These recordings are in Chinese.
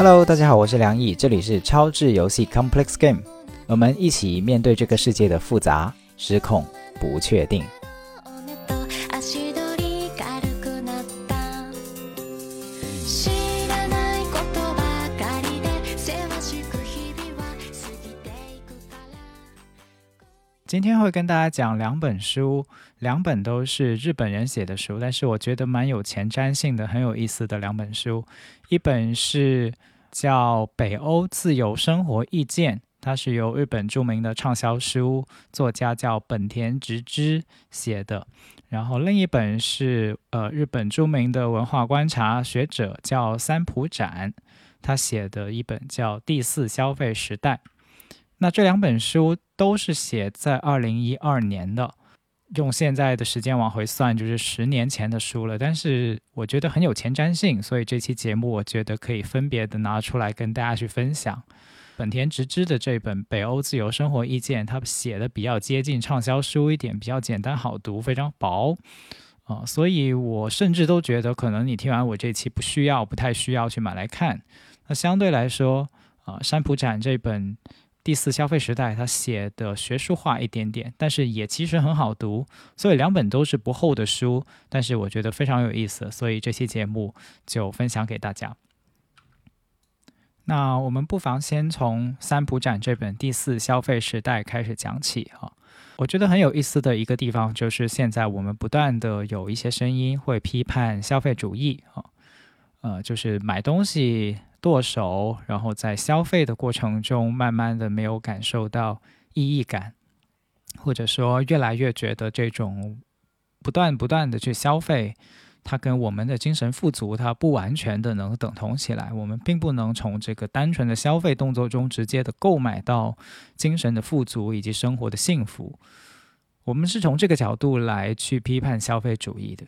Hello， 大家好，我是梁毅，这里是超智游戏 Complex Game， 我们一起面对这个世界的复杂、失控、不确定。今天会跟大家讲两本书，两本都是日本人写的书，但是我觉得蛮有前瞻性的，很有意思的两本书。一本是叫《北欧自由生活意见》，它是由日本著名的畅销书作家叫本田直之写的。然后另一本是日本著名的文化观察学者叫三浦展，他写的一本叫《第四消费时代》。那这两本书都是写在2012年的，用现在的时间往回算就是10年前的书了，但是我觉得很有前瞻性，所以这期节目我觉得可以分别的拿出来跟大家去分享。本田直之的这本《北欧自由生活意见》，它写的比较接近畅销书一点，比较简单好读，非常薄所以我甚至都觉得可能你听完我这期不太需要去买来看。那相对来说山浦展这本第四消费时代，他写的学术化一点点，但是也其实很好读，所以两本都是不厚的书，但是我觉得非常有意思，所以这期节目就分享给大家。那我们不妨先从三浦展这本第四消费时代开始讲起。我觉得很有意思的一个地方就是，现在我们不断的有一些声音会批判消费主义就是买东西剁手，然后在消费的过程中慢慢的没有感受到意义感，或者说越来越觉得这种不断的去消费，它跟我们的精神富足它不完全的能等同起来，我们并不能从这个单纯的消费动作中直接的购买到精神的富足以及生活的幸福。我们是从这个角度来去批判消费主义的。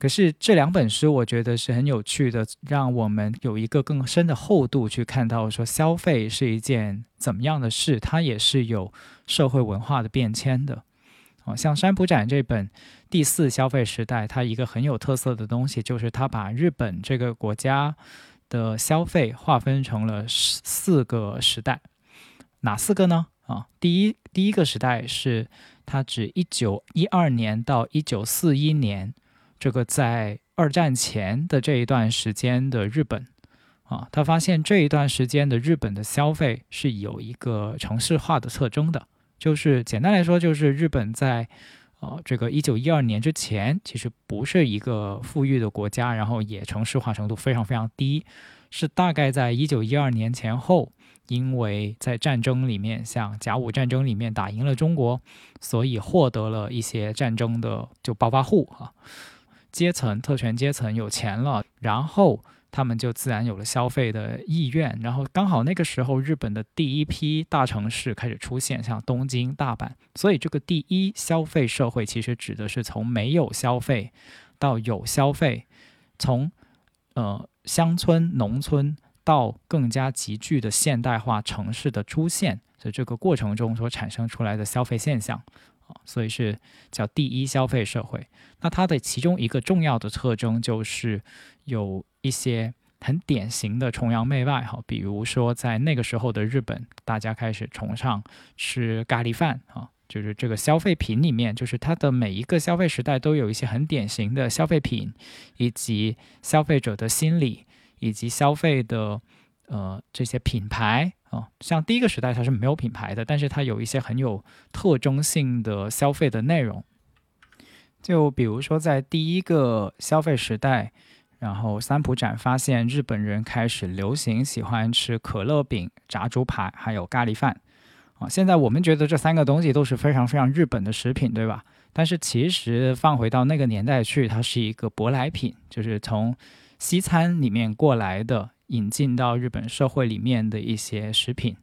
可是这两本书我觉得是很有趣的，让我们有一个更深的厚度去看到说消费是一件怎么样的事，它也是有社会文化的变迁的像山浦展这本第四消费时代，它一个很有特色的东西就是它把日本这个国家的消费划分成了4个时代。哪4个呢第一个时代是它指1912年到1941年，这个在2战前的这一段时间的日本他发现这一段时间的日本的消费是有一个城市化的特征的，就是简单来说就是日本在这个1912年之前其实不是一个富裕的国家，然后也城市化程度非常非常低，是大概在1912年前后，因为在战争里面，像甲午战争里面打赢了中国，所以获得了一些战争的就暴发户阶层，特权阶层有钱了，然后他们就自然有了消费的意愿，然后刚好那个时候日本的第一批大城市开始出现，像东京、大阪，所以这个第一消费社会其实指的是从没有消费到有消费，从乡村、农村到更加急剧的现代化城市的出现，所以这个过程中所产生出来的消费现象所以是叫第一消费社会。那它的其中一个重要的特征就是有一些很典型的崇洋媚外比如说在那个时候的日本，大家开始崇尚吃咖喱饭就是这个消费品里面，就是它的每一个消费时代都有一些很典型的消费品，以及消费者的心理，以及消费的这些品牌像第一个时代它是没有品牌的，但是它有一些很有特征性的消费的内容。就比如说在第一个消费时代，然后三浦展发现日本人开始流行喜欢吃可乐饼、炸猪排还有咖喱饭现在我们觉得这3个东西都是非常非常日本的食品，对吧？但是其实放回到那个年代去，它是一个舶来品，就是从西餐里面过来的，引进到日本社会里面的一些食品。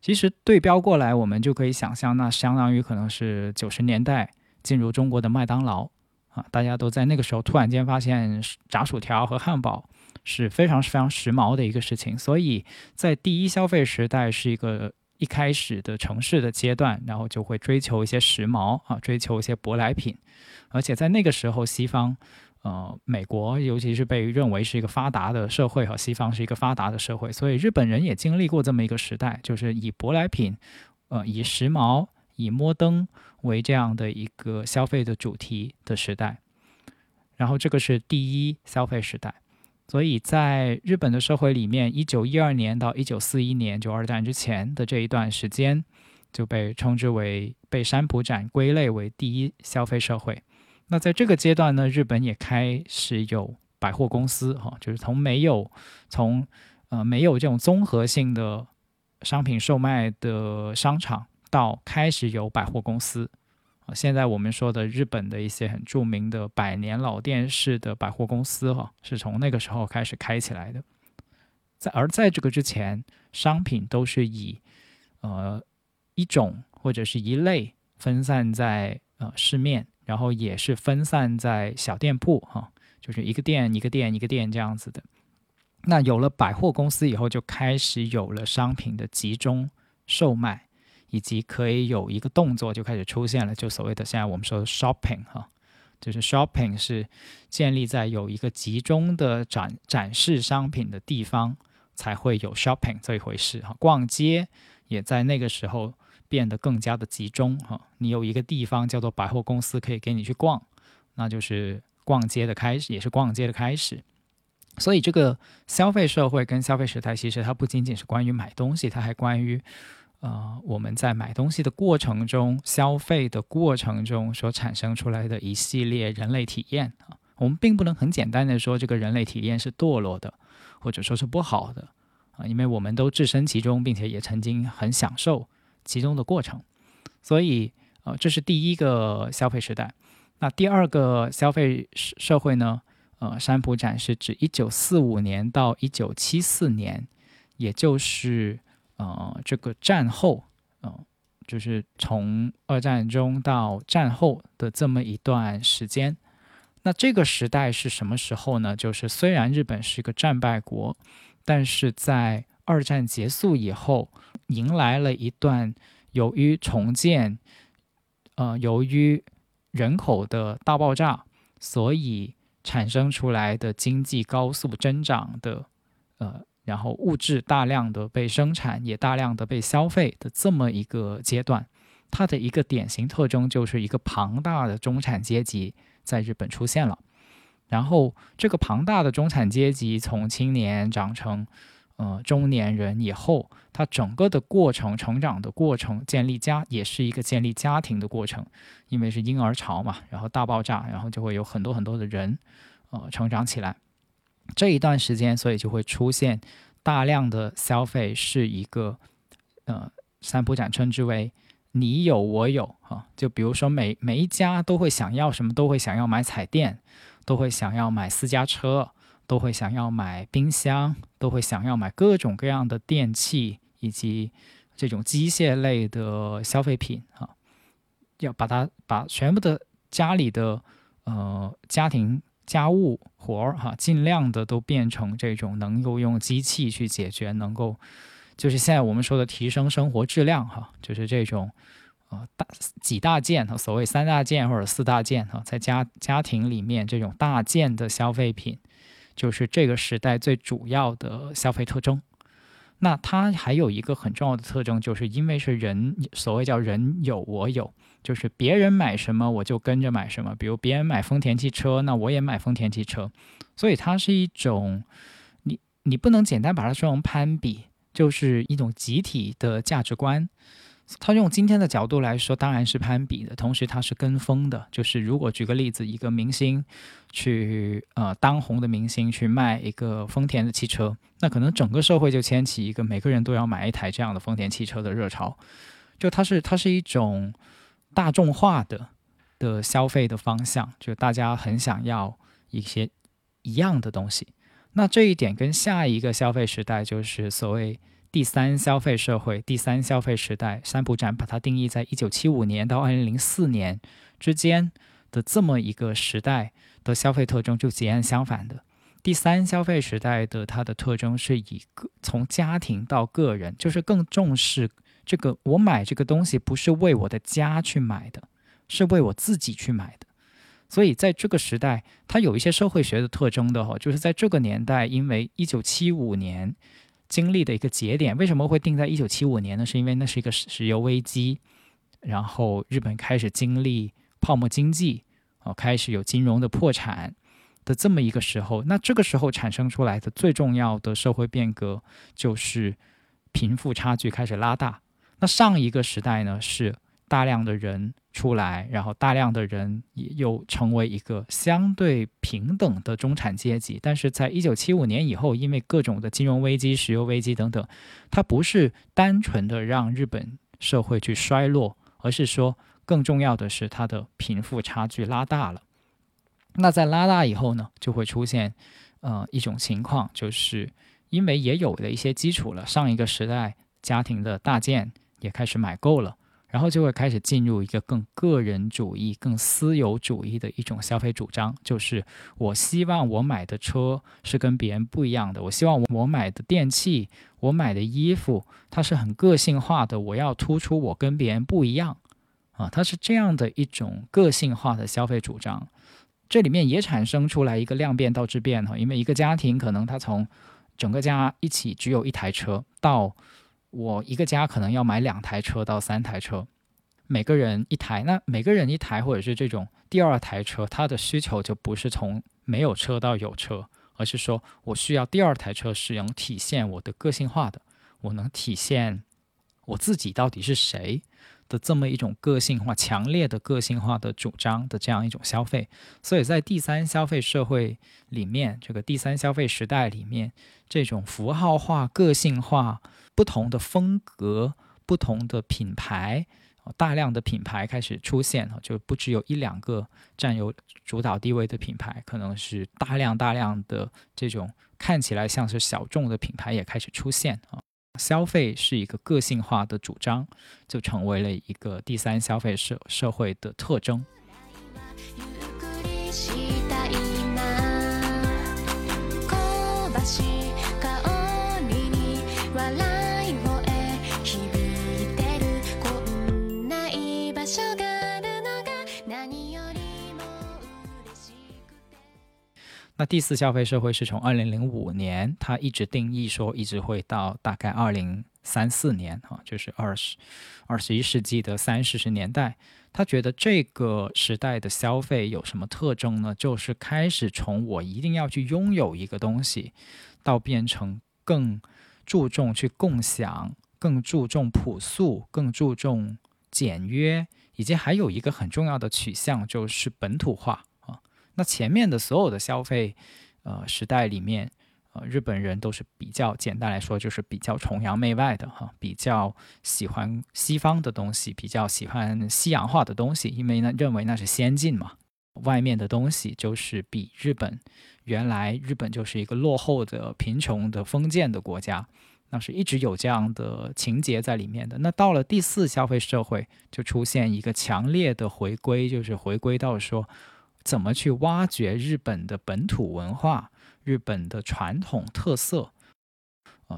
其实对标过来我们就可以想象，那相当于可能是90年代进入中国的麦当劳大家都在那个时候突然间发现炸薯条和汉堡是非常非常时髦的一个事情，所以在第一消费时代是一个一开始的城市的阶段，然后就会追求一些时髦追求一些舶来品。而且在那个时候西方美国尤其是被认为是一个发达的社会和西方是一个发达的社会，所以日本人也经历过这么一个时代，就是以舶来品以时髦以摩登为这样的一个消费的主题的时代，然后这个是第一消费时代。所以在日本的社会里面，1912年到1941年就二战之前的这一段时间就被称之为被山浦展归类为第一消费社会。那在这个阶段呢，日本也开始有百货公司，就是从没有这种综合性的商品售卖的商场到开始有百货公司。现在我们说的日本的一些很著名的百年老店式的百货公司是从那个时候开始开起来的。而在这个之前，商品都是以一种或者是一类分散在市面，然后也是分散在小店铺就是一个店一个店一个店这样子的。那有了百货公司以后，就开始有了商品的集中售卖，以及可以有一个动作就开始出现了，就所谓的现在我们说的 shopping 就是 shopping 是建立在有一个集中的 展示商品的地方才会有 shopping 这一回事逛街也在那个时候变得更加的集中你有一个地方叫做百货公司可以给你去逛，那就是逛街的开始，也是逛街的开始。所以这个消费社会跟消费时代，其实它不仅仅是关于买东西，它还关于我们在买东西的过程中，消费的过程中所产生出来的一系列人类体验我们并不能很简单的说这个人类体验是堕落的或者说是不好的因为我们都置身其中，并且也曾经很享受其中的过程。所以这是第一个消费时代。那第二个消费社会呢山浦展是指1945年到1974年，也就是这个战后就是从二战中到战后的这么一段时间。那这个时代是什么时候呢？就是虽然日本是一个战败国，但是在二战结束以后，迎来了一段由于重建由于人口的大爆炸所以产生出来的经济高速增长的然后物质大量的被生产，也大量的被消费的这么一个阶段。它的一个典型特征就是一个庞大的中产阶级在日本出现了，然后这个庞大的中产阶级从青年长成中年人以后，它整个的过程，成长的过程，建立家也是一个建立家庭的过程，因为是婴儿潮嘛，然后大爆炸，然后就会有很多很多的人成长起来。这一段时间，所以就会出现大量的消费，是一个山浦展称之为你有我有就比如说每一家都会想要什么，都会想要买彩电，都会想要买私家车，都会想要买冰箱，都会想要买各种各样的电器以及这种机械类的消费品要把全部的家里的家庭家务活尽量的都变成这种能够用机器去解决，能够就是现在我们说的提升生活质量就是这种几大件所谓三大件或者四大件在家庭里面这种大件的消费品，就是这个时代最主要的消费特征。那它还有一个很重要的特征，就是因为是人，所谓叫人有我有，就是别人买什么我就跟着买什么，比如别人买丰田汽车，那我也买丰田汽车。所以它是一种 你不能简单把它说成攀比，就是一种集体的价值观。它用今天的角度来说当然是攀比的，同时它是跟风的。就是如果举个例子，一个明星去当红的明星去卖一个丰田的汽车，那可能整个社会就掀起一个每个人都要买一台这样的丰田汽车的热潮。就它是一种大众化的消费的方向，就大家很想要一些一样的东西。那这一点跟下一个消费时代，就是所谓第三消费社会，第三消费时代，山浦展把它定义在1975年到2004年之间的这么一个时代的消费特征就截然相反的。第三消费时代的它的特征是以从家庭到个人，就是更重视这个我买这个东西不是为我的家去买的，是为我自己去买的。所以在这个时代它有一些社会学的特征的就是在这个年代，因为1975年经历的一个节点，为什么会定在1975年呢？是因为那是一个石油危机，然后日本开始经历泡沫经济，开始有金融的破产的这么一个时候。那这个时候产生出来的最重要的社会变革就是贫富差距开始拉大。那上一个时代呢，是大量的人出来，然后大量的人又成为一个相对平等的中产阶级，但是在1975年以后，因为各种的金融危机、石油危机等等，它不是单纯的让日本社会去衰落，而是说更重要的是它的贫富差距拉大了。那在拉大以后呢，就会出现一种情况，就是因为也有了一些基础了，上一个时代家庭的大件也开始买够了，然后就会开始进入一个更个人主义、更私有主义的一种消费主张，就是我希望我买的车是跟别人不一样的，我希望我买的电器、我买的衣服它是很个性化的，我要突出我跟别人不一样啊，它是这样的一种个性化的消费主张。这里面也产生出来一个量变到质变，因为一个家庭可能它从整个家一起只有一台车，到我一个家可能要买2台车到3台车，每个人一台。那每个人一台或者是这种第二台车，它的需求就不是从没有车到有车，而是说我需要第二台车是能体现我的个性化的，我能体现我自己到底是谁的这么一种个性化、强烈的个性化的主张的这样一种消费。所以在第三消费社会里面，这个第三消费时代里面，这种符号化、个性化、不同的风格、不同的品牌，大量的品牌开始出现，就不只有1-2个占有主导地位的品牌，可能是大量的这种看起来像是小众的品牌也开始出现。消费是一个个性化的主张，就成为了一个第三消费社会的特征。那第四消费社会是从2005年，它一直定义说一直会到大概2034年，就是21世纪的30年代。他觉得这个时代的消费有什么特征呢？就是开始从我一定要去拥有一个东西，到变成更注重去共享、更注重朴素、更注重简约，以及还有一个很重要的取向就是本土化。那前面的所有的消费时代里面，日本人都是比较简单来说就是比较崇洋媚外的比较喜欢西方的东西，比较喜欢西洋化的东西，因为认为那是先进嘛。外面的东西就是比日本，原来日本就是一个落后的、贫穷的、封建的国家，那是一直有这样的情节在里面的。那到了第四消费社会，就出现一个强烈的回归，就是回归到说怎么去挖掘日本的本土文化、日本的传统特色。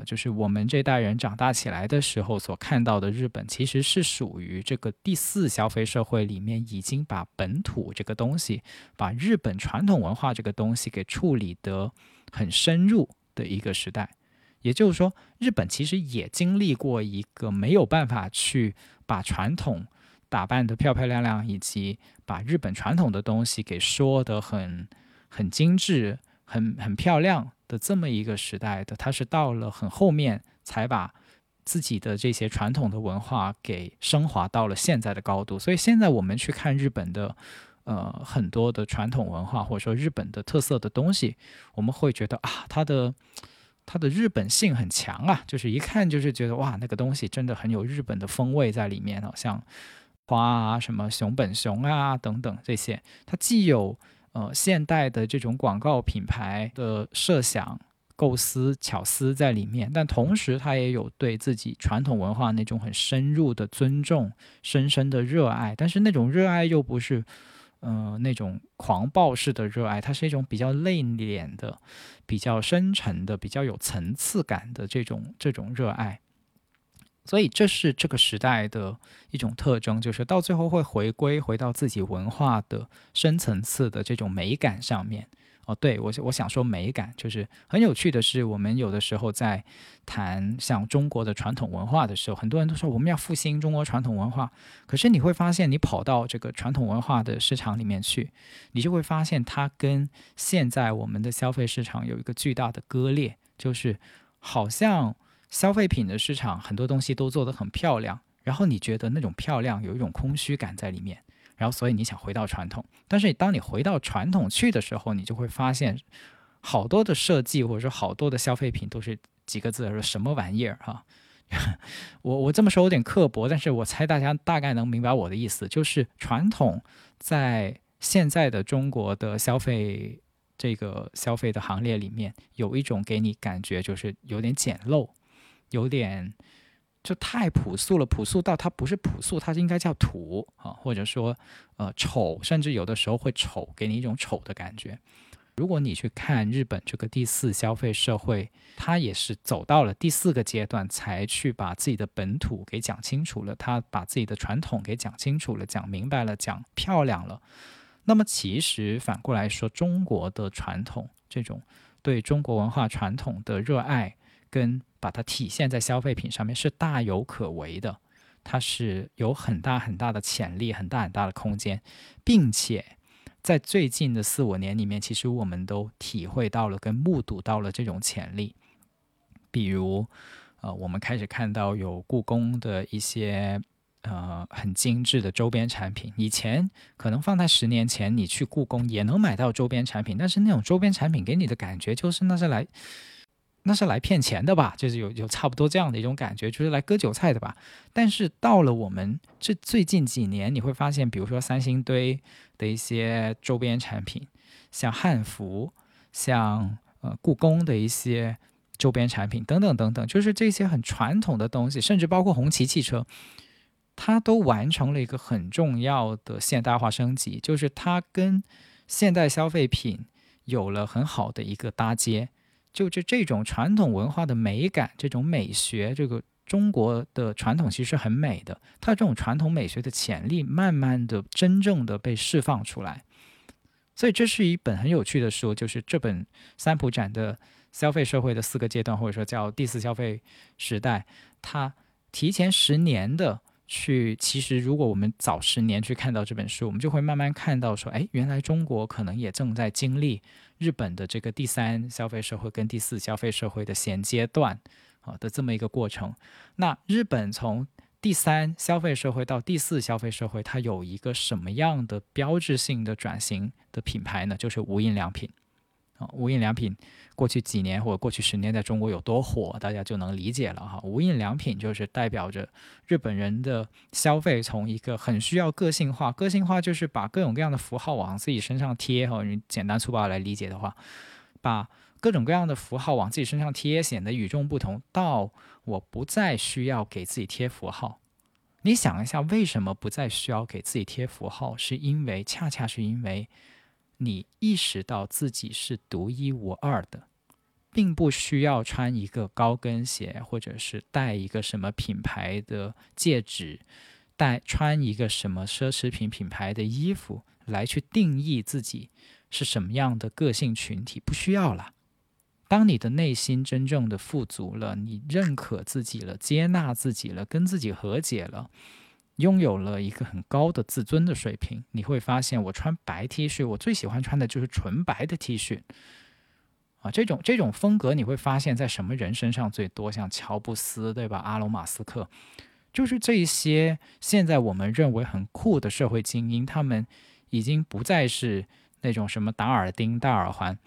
就是我们这代人长大起来的时候所看到的日本，其实是属于这个第四消费社会里面已经把本土这个东西、把日本传统文化这个东西给处理得很深入的一个时代。也就是说，日本其实也经历过一个没有办法去把传统打扮得漂漂亮亮，以及把日本传统的东西给说得很精致、很漂亮的这么一个时代的。它是到了很后面才把自己的这些传统的文化给升华到了现在的高度。所以现在我们去看日本的很多的传统文化，或者说日本的特色的东西，我们会觉得啊，它的日本性很强啊，就是一看就是觉得哇，那个东西真的很有日本的风味在里面，好像花啊、什么熊本熊啊等等这些。它既有现代的这种广告品牌的设想、构思、巧思在里面，但同时它也有对自己传统文化那种很深入的尊重、深深的热爱。但是那种热爱又不是那种狂暴式的热爱，它是一种比较内敛的、比较深沉的、比较有层次感的这种热爱。所以这是这个时代的一种特征，就是到最后会回到自己文化的深层次的这种美感上面。哦，对，我想说美感，就是很有趣的是，我们有的时候在谈像中国的传统文化的时候，很多人都说我们要复兴中国传统文化，可是你会发现你跑到这个传统文化的市场里面去，你就会发现它跟现在我们的消费市场有一个巨大的割裂，就是好像消费品的市场很多东西都做得很漂亮，然后你觉得那种漂亮有一种空虚感在里面，然后所以你想回到传统，但是当你回到传统去的时候，你就会发现好多的设计或者说好多的消费品都是几个字，说什么玩意儿啊我这么说有点刻薄，但是我猜大家大概能明白我的意思，就是传统在现在的中国的消费的行列里面有一种给你感觉就是有点简陋，有点就太朴素了，朴素到它不是朴素，它应该叫土啊，或者说丑，甚至有的时候会丑，给你一种丑的感觉。如果你去看日本这个第四消费社会，它也是走到了第四个阶段才去把自己的本土给讲清楚了，它把自己的传统给讲清楚了，讲明白了，讲漂亮了。那么其实反过来说，中国的传统，这种对中国文化传统的热爱跟把它体现在消费品上面是大有可为的，它是有很大很大的潜力，很大很大的空间，并且在最近的4-5年里面，其实我们都体会到了跟目睹到了这种潜力。比如我们开始看到有故宫的一些很精致的周边产品，以前可能放在10年前你去故宫也能买到周边产品，但是那种周边产品给你的感觉就是那是来骗钱的吧，就是有差不多这样的一种感觉，就是来割韭菜的吧。但是到了我们这最近几年，你会发现比如说三星堆的一些周边产品，像汉服，像故宫的一些周边产品等等等等，就是这些很传统的东西，甚至包括红旗汽车，它都完成了一个很重要的现代化升级，就是它跟现代消费品有了很好的一个搭接。就这种传统文化的美感，这种美学，这个中国的传统其实很美的，它这种传统美学的潜力慢慢的真正的被释放出来。所以这是一本很有趣的书，就是这本三浦展的消费社会的4个阶段，或者说叫第四消费时代，它提前10年的去，其实如果我们早10年去看到这本书，我们就会慢慢看到说，哎，原来中国可能也正在经历日本的这个第3消费社会跟第4消费社会的衔接段的这么一个过程。那日本从第3消费社会到第4消费社会，它有一个什么样的标志性的转型的品牌呢？就是无印良品。无印良品过去几年或者过去10年在中国有多火，大家就能理解了哈。无印良品就是代表着日本人的消费从一个很需要个性化，个性化就是把各种各样的符号往自己身上贴，简单粗暴来理解的话，把各种各样的符号往自己身上贴，显得与众不同，到我不再需要给自己贴符号。你想一下，为什么不再需要给自己贴符号？是因为恰恰是因为你意识到自己是独一无二的，并不需要穿一个高跟鞋，或者是戴一个什么品牌的戒指，穿一个什么奢侈品品牌的衣服来去定义自己是什么样的个性群体，不需要了。当你的内心真正的富足了，你认可自己了，接纳自己了，跟自己和解了，拥有了一个很高的自尊的水平，你会发现我穿白 T 恤，我最喜欢穿的就是纯白的 T 恤这种风格你会发现在什么人身上最多？像乔布斯，对吧？阿隆马斯克，就是这些现在我们认为很酷的社会精英，他们已经不再是那种什么打耳钉、戴耳环，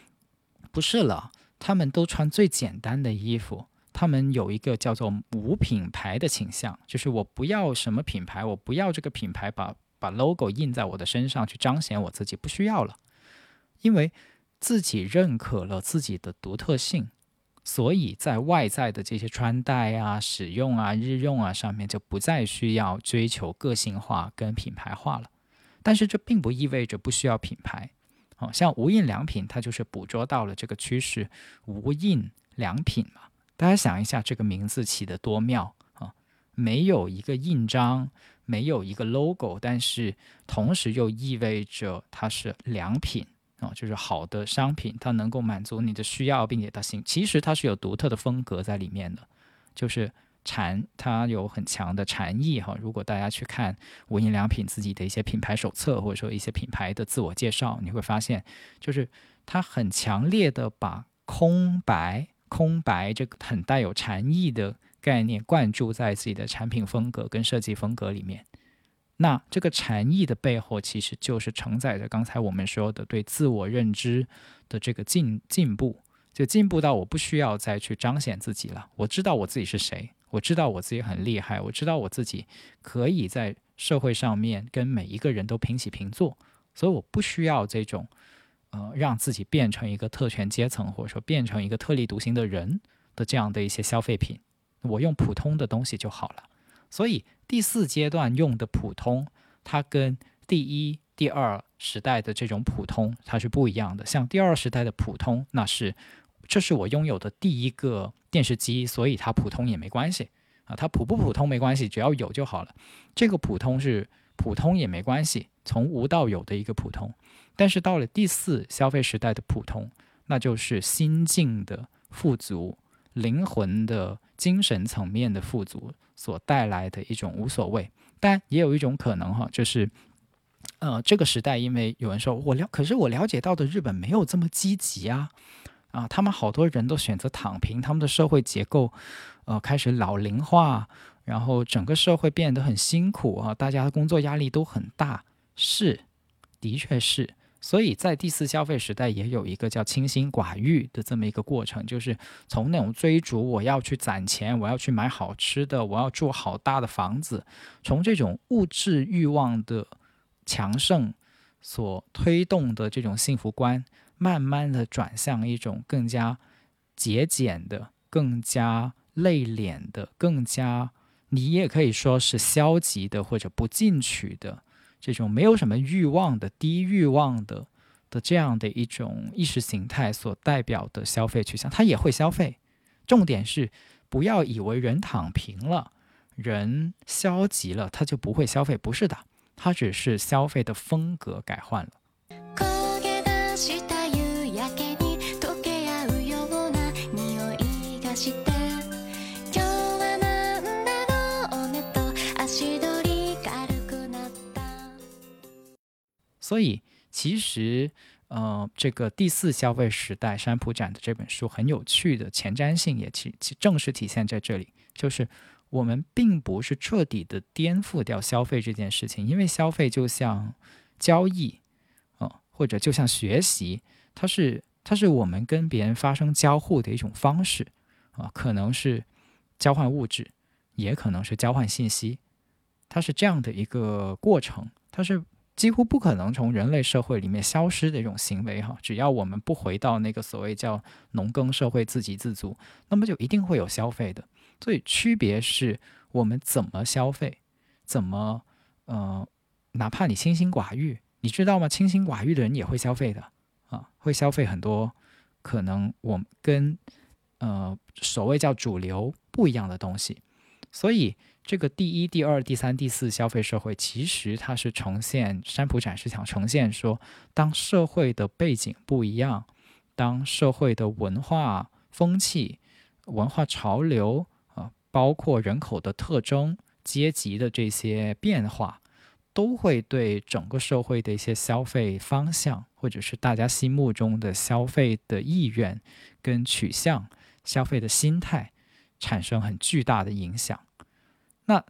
不是了，他们都穿最简单的衣服。他们有一个叫做无品牌的倾向，就是我不要什么品牌，我不要这个品牌把 logo 印在我的身上去彰显我自己，不需要了。因为自己认可了自己的独特性，所以在外在的这些穿戴啊、使用啊、日用啊上面就不再需要追求个性化跟品牌化了。但是这并不意味着不需要品牌像无印良品，它就是捕捉到了这个趋势，无印良品嘛。大家想一下，这个名字起得多妙啊！没有一个印章，没有一个 logo， 但是同时又意味着它是良品，就是好的商品，它能够满足你的需要，并且它其实它是有独特的风格在里面的，就是它有很强的禅意。如果大家去看无印良品自己的一些品牌手册，或者说一些品牌的自我介绍，你会发现就是它很强烈的把空白这个很带有禅意的概念灌注在自己的产品风格跟设计风格里面。那这个禅意的背后其实就是承载着刚才我们说的对自我认知的这个进步，就进步到我不需要再去彰显自己了，我知道我自己是谁，我知道我自己很厉害，我知道我自己可以在社会上面跟每一个人都平起平坐，所以我不需要这种让自己变成一个特权阶层，或者说变成一个特立独行的人的这样的一些消费品，我用普通的东西就好了。所以第四阶段用的普通，它跟第一第二时代的这种普通它是不一样的。像第二时代的普通，那是这是我拥有的第一个电视机，所以它普通也没关系啊，它普不普通没关系，只要有就好了。这个普通是普通也没关系，从无到有的一个普通。但是到了第四消费时代的普通，那就是心境的富足，灵魂的精神层面的富足所带来的一种无所谓。但也有一种可能就是这个时代，因为有人说可是我了解到的日本没有这么积极啊，他们好多人都选择躺平，他们的社会结构开始老龄化，然后整个社会变得很辛苦啊，大家的工作压力都很大。是，的确是。所以在第四消费时代也有一个叫清心寡欲的这么一个过程，就是从那种追逐我要去攒钱，我要去买好吃的，我要住好大的房子，从这种物质欲望的强盛所推动的这种幸福观，慢慢的转向一种更加节俭的，更加内敛的，更加你也可以说是消极的或者不进取的，这种没有什么欲望的低欲望的这样的一种意识形态所代表的消费趋向。它也会消费，重点是不要以为人躺平了，人消极了，他就不会消费，不是的，他只是消费的风格改换了。所以其实这个第四消费时代山浦展的这本书很有趣的前瞻性也正是体现在这里，就是我们并不是彻底的颠覆掉消费这件事情，因为消费就像交易或者就像学习，它是我们跟别人发生交互的一种方式可能是交换物质，也可能是交换信息，它是这样的一个过程，它是几乎不可能从人类社会里面消失的一种行为只要我们不回到那个所谓叫农耕社会自给自足，那么就一定会有消费的。所以区别是我们怎么消费，怎么哪怕你清心寡欲，你知道吗？清心寡欲的人也会消费的会消费很多可能我们跟所谓叫主流不一样的东西。所以这个第一、第二、第三、第四消费社会，其实它是呈现山浦展是想呈现说，当社会的背景不一样，当社会的文化风气、文化潮流包括人口的特征、阶级的这些变化，都会对整个社会的一些消费方向，或者是大家心目中的消费的意愿跟取向、消费的心态产生很巨大的影响。那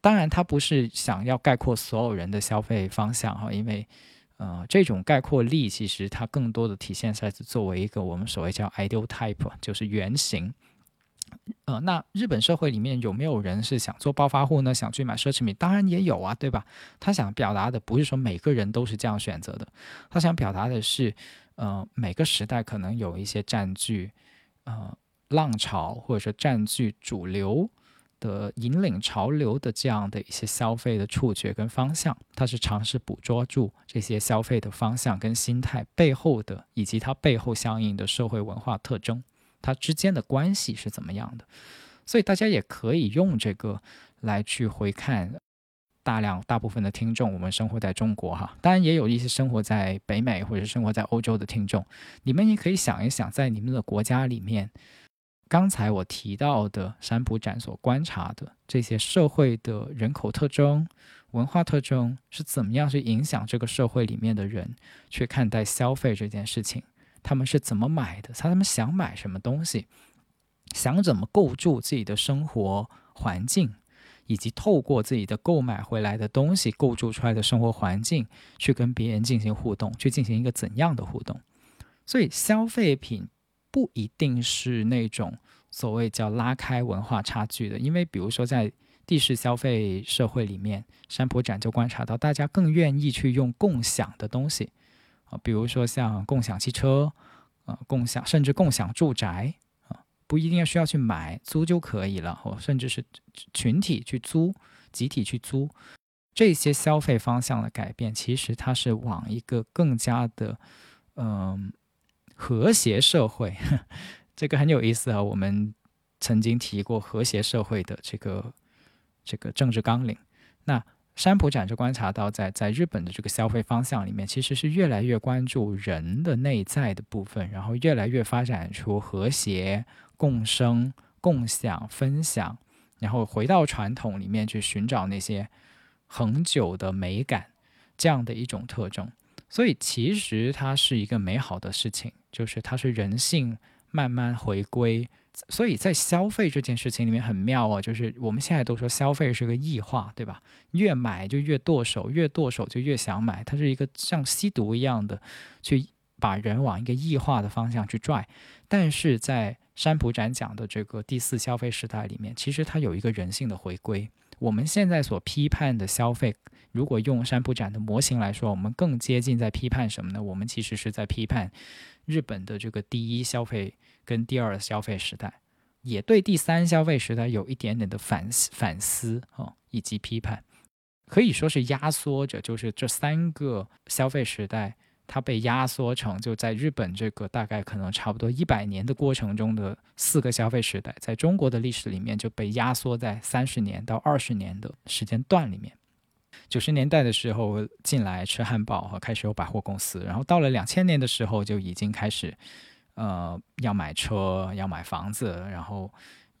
当然它不是想要概括所有人的消费方向，因为这种概括力其实它更多的体现在作为一个我们所谓叫 ideal type， 就是原型那日本社会里面有没有人是想做暴发户呢？想去买奢侈品？当然也有啊，对吧？他想表达的不是说每个人都是这样选择的，他想表达的是每个时代可能有一些占据浪潮，或者说占据主流的引领潮流的这样的一些消费的触觉跟方向，它是尝试捕捉住这些消费的方向跟心态背后的，以及它背后相应的社会文化特征，它之间的关系是怎么样的。所以大家也可以用这个来去回看大部分的听众，我们生活在中国哈，当然也有一些生活在北美或者生活在欧洲的听众，你们也可以想一想，在你们的国家里面，刚才我提到的山普展所观察的这些社会的人口特征、文化特征是怎么样去影响这个社会里面的人去看待消费这件事情，他们是怎么买的，他们想买什么东西，想怎么构筑自己的生活环境，以及透过自己的购买回来的东西构筑出来的生活环境去跟别人进行互动，去进行一个怎样的互动。所以消费品不一定是那种所谓叫拉开文化差距的，因为比如说在地市消费社会里面，山普展就观察到大家更愿意去用共享的东西，比如说像共享汽车，甚至共享住宅，不一定要需要去买，租就可以了，甚至是群体去租，集体去租。这些消费方向的改变其实它是往一个更加的和谐社会这个很有意思啊，我们曾经提过和谐社会的这个政治纲领。那山普展就观察到在日本的这个消费方向里面，其实是越来越关注人的内在的部分，然后越来越发展出和谐、共生、共享、分享，然后回到传统里面去寻找那些恒久的美感，这样的一种特征。所以其实它是一个美好的事情，就是它是人性慢慢回归。所以在消费这件事情里面很妙哦，就是我们现在都说消费是个异化，对吧？越买就越剁手，越剁手就越想买，它是一个像吸毒一样的去把人往一个异化的方向去拽。但是在山普展讲的这个第四消费时代里面，其实它有一个人性的回归。我们现在所批判的消费，如果用山普展的模型来说，我们更接近在批判什么呢？我们其实是在批判日本的这个第一消费跟第二消费时代，也对第三消费时代有一点点的反思、以及批判，可以说是压缩着，就是这三个消费时代它被压缩成就在日本这个大概可能差不多100年的过程中的四个消费时代，在中国的历史里面就被压缩在30年到20年的时间段里面。90年代的时候进来吃汉堡和开始有百货公司，然后到了2000年的时候就已经开始要买车，要买房子，然后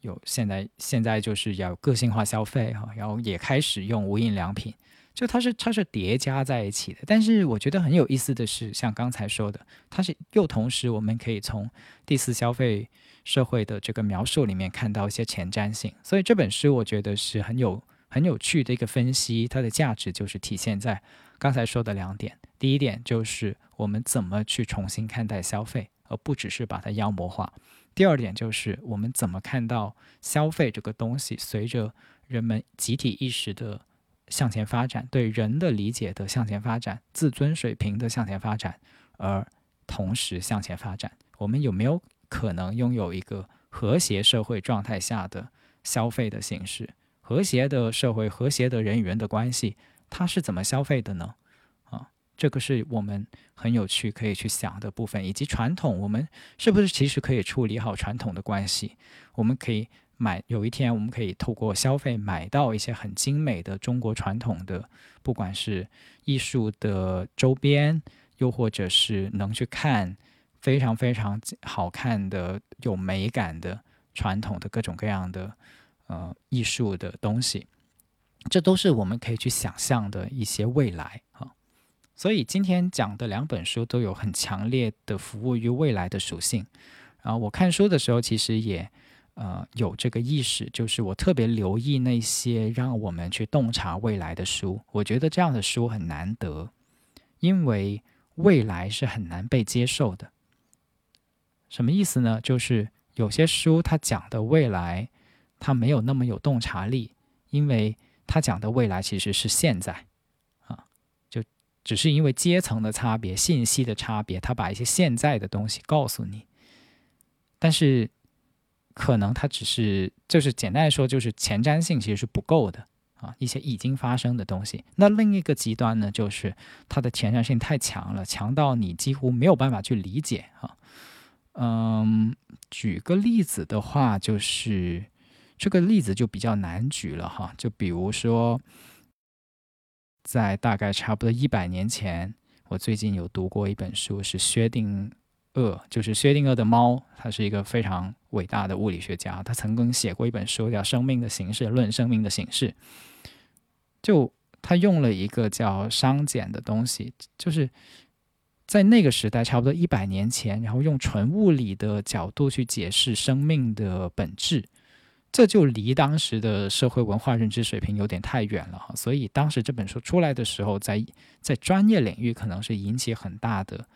有现在就是要个性化消费，然后也开始用无印良品，就它是叠加在一起的。但是我觉得很有意思的是，像刚才说的，它是又同时我们可以从第四消费社会的这个描述里面看到一些前瞻性，所以这本书我觉得是很有趣的一个分析，它的价值就是体现在刚才说的两点。第一点就是我们怎么去重新看待消费，而不只是把它妖魔化。第二点就是我们怎么看到消费这个东西随着人们集体意识的向前发展，对人的理解的向前发展，自尊水平的向前发展，而同时向前发展，我们有没有可能拥有一个和谐社会状态下的消费的形式？和谐的社会，和谐的人与人的关系，它是怎么消费的呢？这个是我们很有趣可以去想的部分。以及传统，我们是不是其实可以处理好传统的关系？我们可以有一天我们可以透过消费买到一些很精美的中国传统的，不管是艺术的周边，又或者是能去看非常非常好看的有美感的传统的各种各样的艺术的东西，这都是我们可以去想象的一些未来。所以今天讲的两本书都有很强烈的服务于未来的属性。然后我看书的时候其实也有这个意识，就是我特别留意那些让我们去洞察未来的书，我觉得这样的书很难得，因为未来是很难被接受的。什么意思呢？就是有些书它讲的未来它没有那么有洞察力，因为它讲的未来其实是现在只是因为阶层的差别，信息的差别，他把一些现在的东西告诉你，但是可能他只是就是简单来说就是前瞻性其实是不够的一些已经发生的东西。那另一个极端呢，就是它的前瞻性太强了，强到你几乎没有办法去理解举个例子的话，就是这个例子就比较难举了哈，就比如说在大概差不多100年前，我最近有读过一本书，是薛定谔，就是薛定谔的猫，他是一个非常伟大的物理学家，他曾经写过一本书叫《生命的形式论》，生命的形式就他用了一个叫熵减的东西，就是在那个时代差不多100年前，然后用纯物理的角度去解释生命的本质，这就离当时的社会文化认知水平有点太远了，所以当时这本书出来的时候，在专业领域可能是引起很大的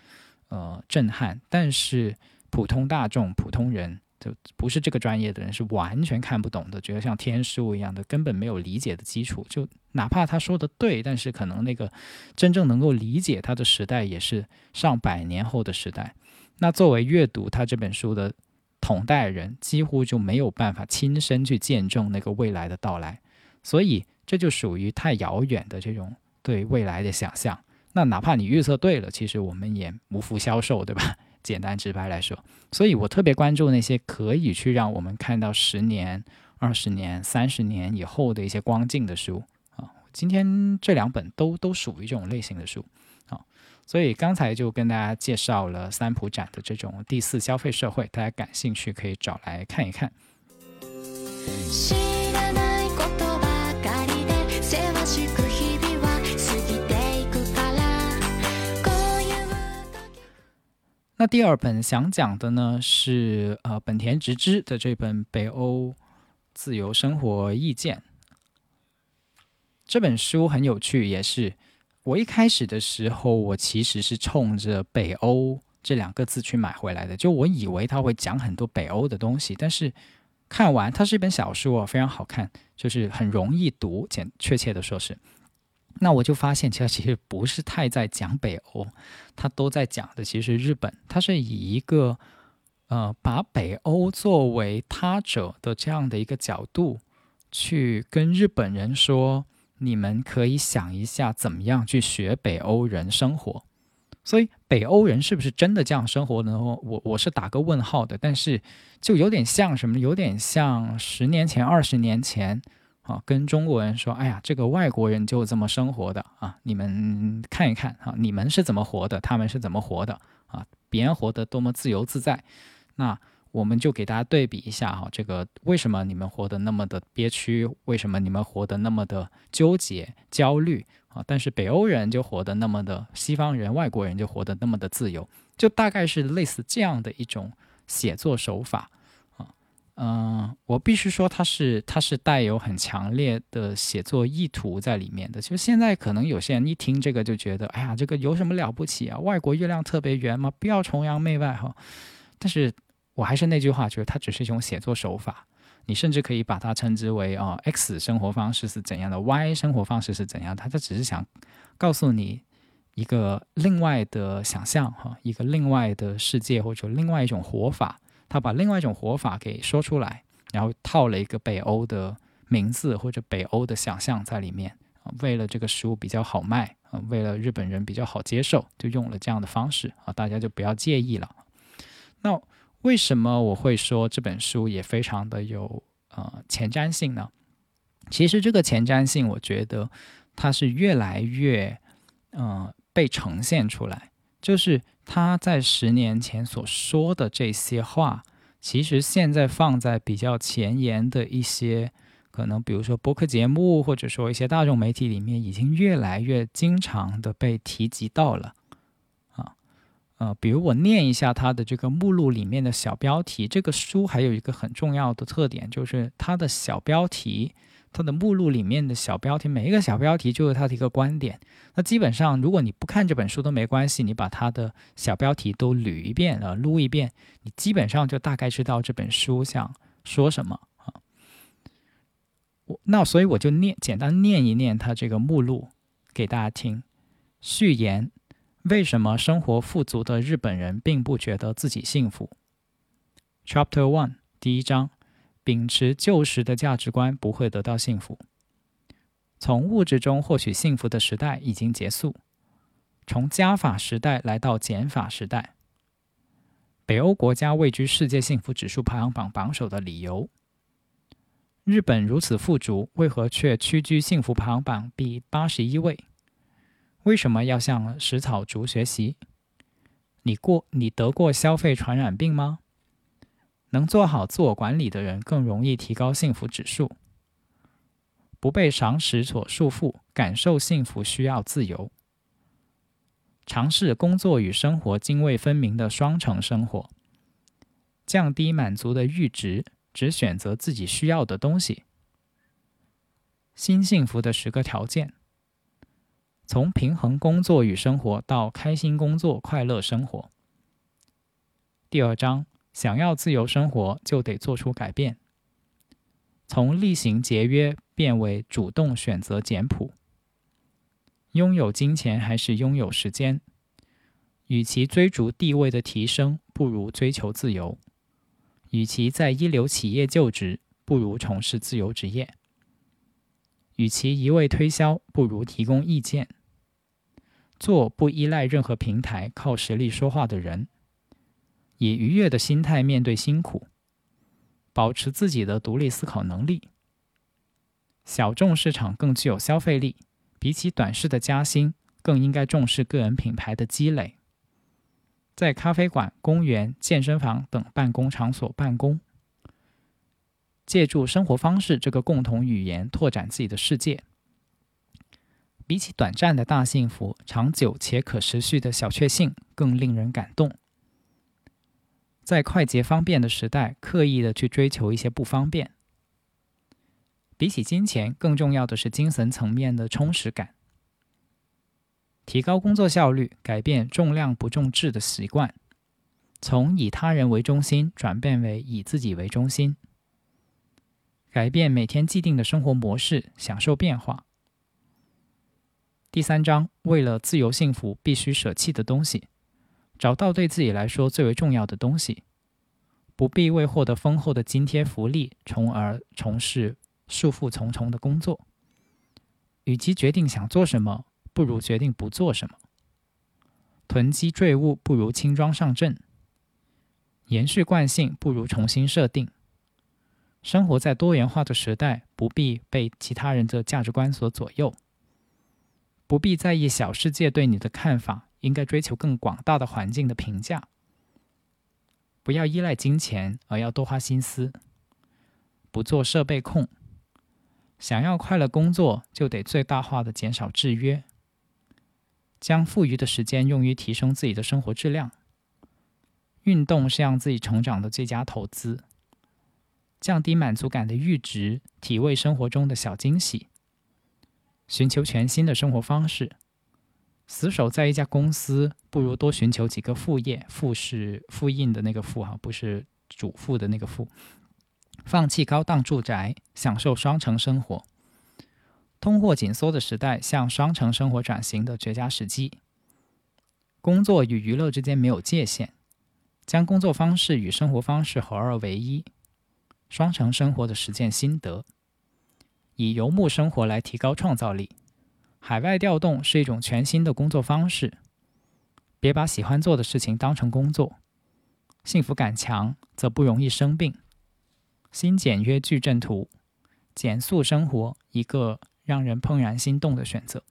震撼，但是普通大众普通人，就不是这个专业的人，是完全看不懂的，觉得像天书一样的，根本没有理解的基础，就哪怕他说的对，但是可能那个真正能够理解他的时代也是上百年后的时代。那作为阅读他这本书的同代人，几乎就没有办法亲身去见证那个未来的到来，所以这就属于太遥远的这种对未来的想象。那哪怕你预测对了，其实我们也无福消受，对吧？简单直白来说，所以我特别关注那些可以去让我们看到10年、20年、30年以后的一些光镜的书啊。今天这两本都属于这种类型的书啊。所以刚才就跟大家介绍了三浦展的这种第4消费社会，大家感兴趣可以找来看一看。那第二本想讲的呢是本田直之的这本《北欧自由生活意见》。这本书很有趣，也是我一开始的时候，我其实是冲着北欧这2个字去买回来的，就我以为它会讲很多北欧的东西，但是看完它是一本小说，非常好看，就是很容易读，确切的说是。那我就发现它其实不是太在讲北欧，它都在讲的其实是日本。它是以一个把北欧作为他者的这样的一个角度去跟日本人说，你们可以想一下怎么样去学北欧人生活。所以北欧人是不是真的这样生活呢？我是打个问号的。但是就有点像什么，有点像10年前、20年前跟中国人说，哎呀，这个外国人就这么生活的啊，你们看一看啊，你们是怎么活的，他们是怎么活的啊，别人活得多么自由自在，那我们就给大家对比一下这个为什么你们活得那么的憋屈，为什么你们活得那么的纠结焦虑啊？但是北欧人就活得那么的，西方人外国人就活得那么的自由，就大概是类似这样的一种写作手法。我必须说它是带有很强烈的写作意图在里面的。就现在可能有些人一听这个就觉得，哎呀，这个有什么了不起啊？外国月亮特别圆嘛，不要崇洋媚外哈。但是我还是那句话，觉得它只是一种写作手法。你甚至可以把它称之为X 生活方式是怎样的 ，Y 生活方式是怎样的。它只是想告诉你一个另外的想象哈，一个另外的世界或者另外一种活法。他把另外一种活法给说出来，然后套了一个北欧的名字或者北欧的想象在里面，为了这个书比较好卖，为了日本人比较好接受，就用了这样的方式，大家就不要介意了。那为什么我会说这本书也非常的有前瞻性呢？其实这个前瞻性我觉得它是越来越被呈现出来，就是他在10年前所说的这些话，其实现在放在比较前沿的一些可能比如说播客节目或者说一些大众媒体里面已经越来越经常的被提及到了比如我念一下他的这个目录里面的小标题，这个书还有一个很重要的特点，就是他的小标题，他的目录里面的小标题，每一个小标题就是他的一个观点。那基本上如果你不看这本书都没关系，你把他的小标题都捋一遍撸一遍，你基本上就大概知道这本书想说什么那所以我就简单念一念他这个目录给大家听。序言：为什么生活富足的日本人并不觉得自己幸福？ Chapter 1， 第一章：秉持旧时的价值观不会得到幸福。从物质中获取幸福的时代已经结束，从加法时代来到减法时代。北欧国家位居世界幸福指数排行榜榜首的理由。日本如此富足，为何却屈居幸福排行榜第81位？为什么要向食草族学习？你得过消费传染病吗？能做好自我管理的人更容易提高幸福指数。不被常识所束缚，感受幸福需要自由。尝试工作与生活泾渭分明的双重生活。降低满足的阈值，只选择自己需要的东西。新幸福的10个条件。从平衡工作与生活到开心工作、快乐生活。第2章，想要自由生活就得做出改变。从例行节约变为主动选择简朴。拥有金钱还是拥有时间？与其追逐地位的提升，不如追求自由。与其在一流企业就职，不如从事自由职业。与其一味推销，不如提供意见。做不依赖任何平台、靠实力说话的人。以愉悦的心态面对辛苦。保持自己的独立思考能力。小众市场更具有消费力，比起短视的加薪，更应该重视个人品牌的积累。在咖啡馆、公园、健身房等办公场所办公，借助生活方式这个共同语言拓展自己的世界。比起短暂的大幸福，长久且可持续的小确幸更令人感动。在快捷方便的时代，刻意的去追求一些不方便。比起金钱，更重要的是精神层面的充实感。提高工作效率，改变重量不重质的习惯，从以他人为中心转变为以自己为中心，改变每天既定的生活模式，享受变化。第3章，为了自由幸福必须舍弃的东西，找到对自己来说最为重要的东西，不必为获得丰厚的津贴福利，从而从事束缚重重的工作。与其决定想做什么，不如决定不做什么。囤积赘物不如轻装上阵。延续惯性不如重新设定。生活在多元化的时代，不必被其他人的价值观所左右。不必在意小世界对你的看法，应该追求更广大的环境的评价。不要依赖金钱，而要多花心思。不做设备控。想要快乐工作，就得最大化的减少制约。将富余的时间用于提升自己的生活质量。运动是让自己成长的最佳投资。降低满足感的阈值，体味生活中的小惊喜。寻求全新的生活方式。死守在一家公司，不如多寻求几个副业，副是复印的那个副，不是主妇的那个副。放弃高档住宅，享受双城生活。通货紧缩的时代，向双城生活转型的绝佳时机。工作与娱乐之间没有界限，将工作方式与生活方式合二为一。双城生活的实践心得。以游牧生活来提高创造力。海外调动是一种全新的工作方式。别把喜欢做的事情当成工作。幸福感强，则不容易生病。新简约矩阵图，减速生活，一个让人怦然心动的选择。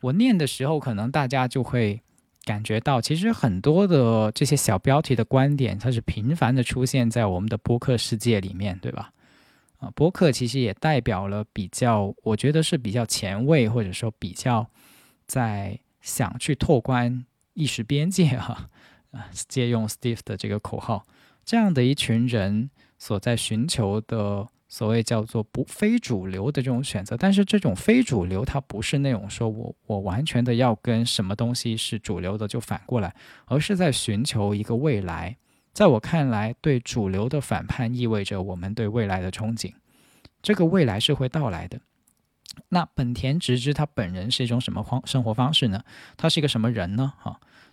我念的时候，可能大家就会感觉到，其实很多的这些小标题的观点，它是频繁的出现在我们的播客世界里面，对吧？播客其实也代表了比较，我觉得是比较前卫，或者说比较在想去拓宽意识边界借用 Steve 的这个口号，这样的一群人所在寻求的所谓叫做非主流的这种选择。但是这种非主流，它不是那种说我完全的要跟什么东西是主流的就反过来，而是在寻求一个未来。在我看来，对主流的反叛意味着我们对未来的憧憬，这个未来是会到来的。那本田直之他本人是一种什么生活方式呢？他是一个什么人呢？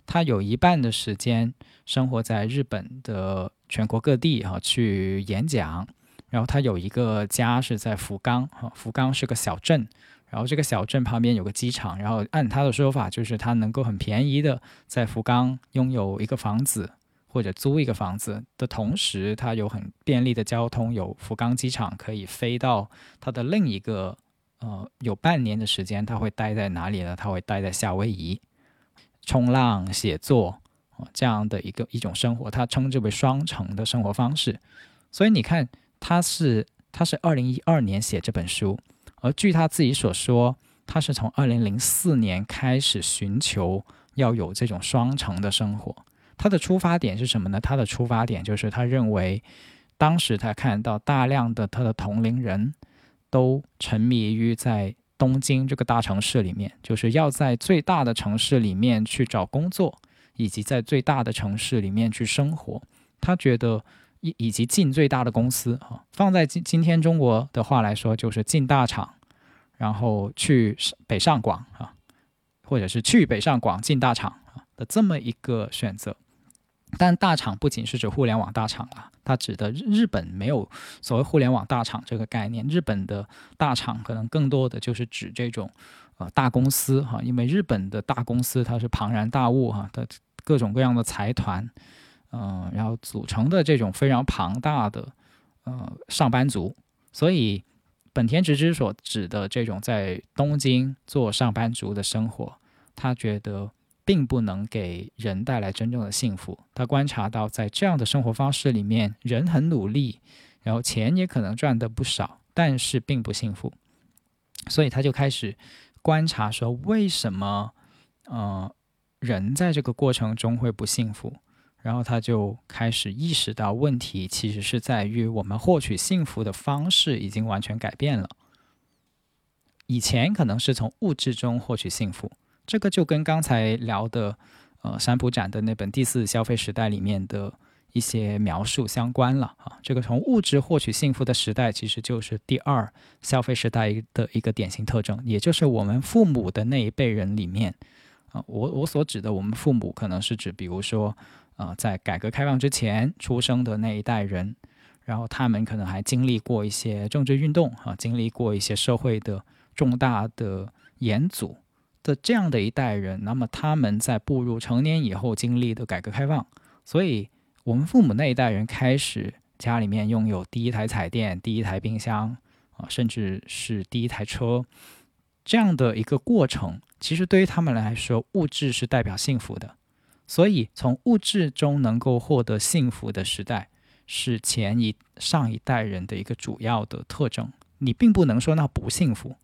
他有一半的时间生活在日本的全国各地去演讲，然后他有一个家是在福冈，福冈是个小镇，然后这个小镇旁边有个机场，然后按他的说法，就是他能够很便宜的在福冈拥有一个房子，或者租一个房子的同时，它有很便利的交通，有福冈机场可以飞到它的另一个有半年的时间，它会待在哪里呢？它会待在夏威夷，冲浪、写作这样的一种生活，它称之为双城的生活方式。所以你看，他是2012年写这本书，而据他自己所说，他是从2004年开始寻求要有这种双城的生活。他的出发点是什么呢？他的出发点就是他认为，当时他看到大量的他的同龄人都沉迷于在东京这个大城市里面，就是要在最大的城市里面去找工作，以及在最大的城市里面去生活。他觉得以及进最大的公司，放在今天中国的话来说，就是进大厂，然后去北上广，或者是去北上广进大厂的这么一个选择。但大厂不仅是指互联网大厂了，它指的日本没有所谓互联网大厂这个概念。日本的大厂可能更多的就是指这种大公司因为日本的大公司它是庞然大物它各种各样的财团然后组成的这种非常庞大的上班族。所以本田直之所指的这种在东京做上班族的生活，他觉得并不能给人带来真正的幸福。他观察到在这样的生活方式里面，人很努力，然后钱也可能赚得不少，但是并不幸福。所以他就开始观察说，为什么人在这个过程中会不幸福。然后他就开始意识到，问题其实是在于我们获取幸福的方式已经完全改变了。以前可能是从物质中获取幸福，这个就跟刚才聊的山浦展的那本第四消费时代里面的一些描述相关了这个从物质获取幸福的时代，其实就是第二消费时代的一个典型特征，也就是我们父母的那一辈人里面我所指的我们父母，可能是指比如说在改革开放之前出生的那一代人，然后他们可能还经历过一些政治运动经历过一些社会的重大的延阻的这样的一代人。那么他们在步入成年以后经历的改革开放，所以我们父母那一代人开始家里面拥有第一台彩电、第一台冰箱甚至是第一台车，这样的一个过程，其实对于他们来说，物质是代表幸福的。所以从物质中能够获得幸福的时代，是上一代人的一个主要的特征。你并不能说那不幸福，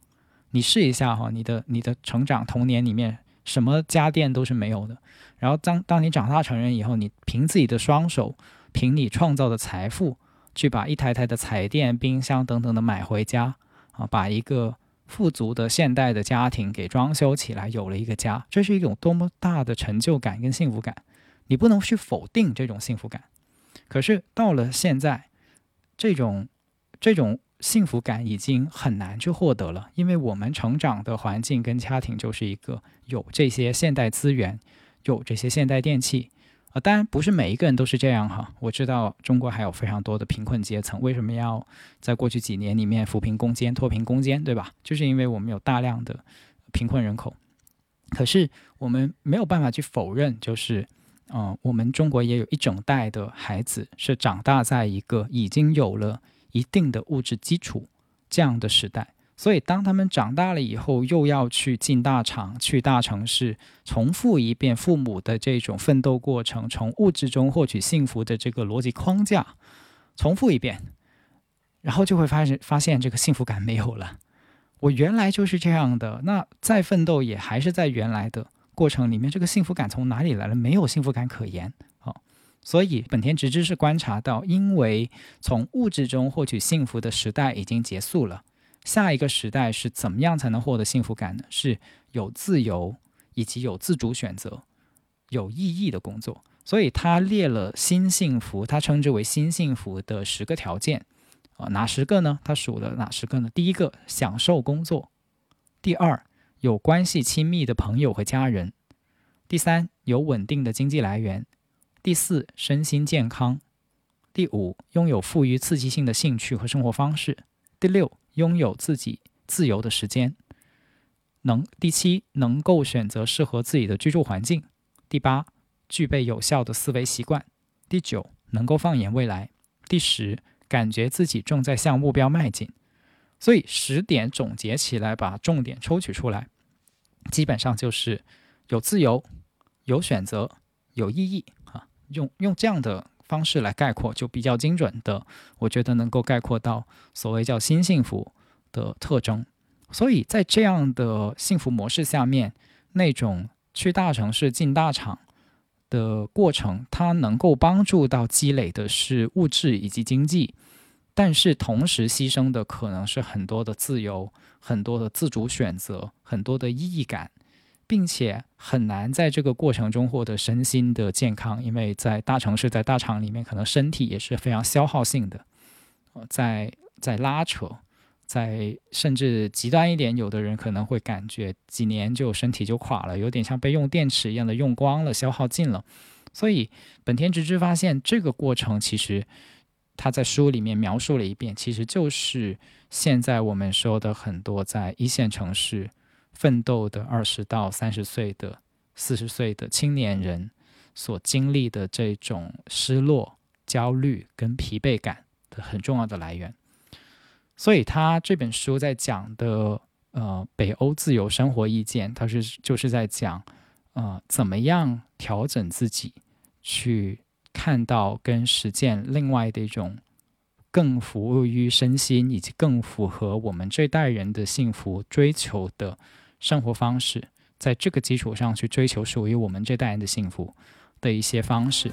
你试一下你的成长童年里面什么家电都是没有的，然后当你长大成人以后，你凭自己的双手，凭你创造的财富，去把一台台的彩电、冰箱等等的买回家把一个富足的现代的家庭给装修起来，有了一个家，这是一种多么大的成就感跟幸福感，你不能去否定这种幸福感。可是到了现在，这种幸福感已经很难去获得了，因为我们成长的环境跟家庭就是一个有这些现代资源，有这些现代电器当然不是每一个人都是这样我知道中国还有非常多的贫困阶层，为什么要在过去几年里面扶贫攻坚、脱贫攻坚，对吧？就是因为我们有大量的贫困人口。可是我们没有办法去否认，就是我们中国也有一整代的孩子是长大在一个已经有了一定的物质基础这样的时代。所以当他们长大了以后，又要去进大厂、去大城市，重复一遍父母的这种奋斗过程，从物质中获取幸福的这个逻辑框架重复一遍，然后就会发现这个幸福感没有了。我原来就是这样的，那再奋斗也还是在原来的过程里面，这个幸福感从哪里来了？没有幸福感可言所以本田直之是观察到，因为从物质中获取幸福的时代已经结束了，下一个时代是怎么样才能获得幸福感呢？是有自由以及有自主选择、有意义的工作。所以他列了新幸福，他称之为新幸福的10个条件哪10个呢？他数了哪10个呢？第一个，享受工作；第二，有关系亲密的朋友和家人；第三，有稳定的经济来源；第四，身心健康；第五，拥有富于刺激性的兴趣和生活方式；第六，拥有自己自由的时间；第七，能够选择适合自己的居住环境；第八，具备有效的思维习惯；第9，能够放眼未来。第10，感觉自己正在向目标迈进。所以10点总结起来，把重点抽取出来，基本上就是有自由，有选择，有意义，用这样的方式来概括，就比较精准的，我觉得能够概括到所谓叫新幸福的特征。所以在这样的幸福模式下面，那种去大城市进大厂的过程，它能够帮助到积累的是物质以及经济，但是同时牺牲的可能是很多的自由，很多的自主选择，很多的意义感，并且很难在这个过程中获得身心的健康，因为在大城市在大厂里面，可能身体也是非常消耗性的在拉扯，在甚至极端一点，有的人可能会感觉几年就身体就垮了，有点像被用电池一样的用光了，消耗尽了。所以本田直之发现这个过程，其实他在书里面描述了一遍，其实就是现在我们说的很多在一线城市奋斗的20到30岁的40岁的青年人所经历的这种失落、焦虑跟疲惫感的很重要的来源。所以他这本书在讲的北欧自由生活意见，他就是在讲怎么样调整自己，去看到跟实践另外的一种更服务于身心以及更符合我们这代人的幸福追求的生活方式，在这个基础上去追求属于我们这代人的幸福的一些方式。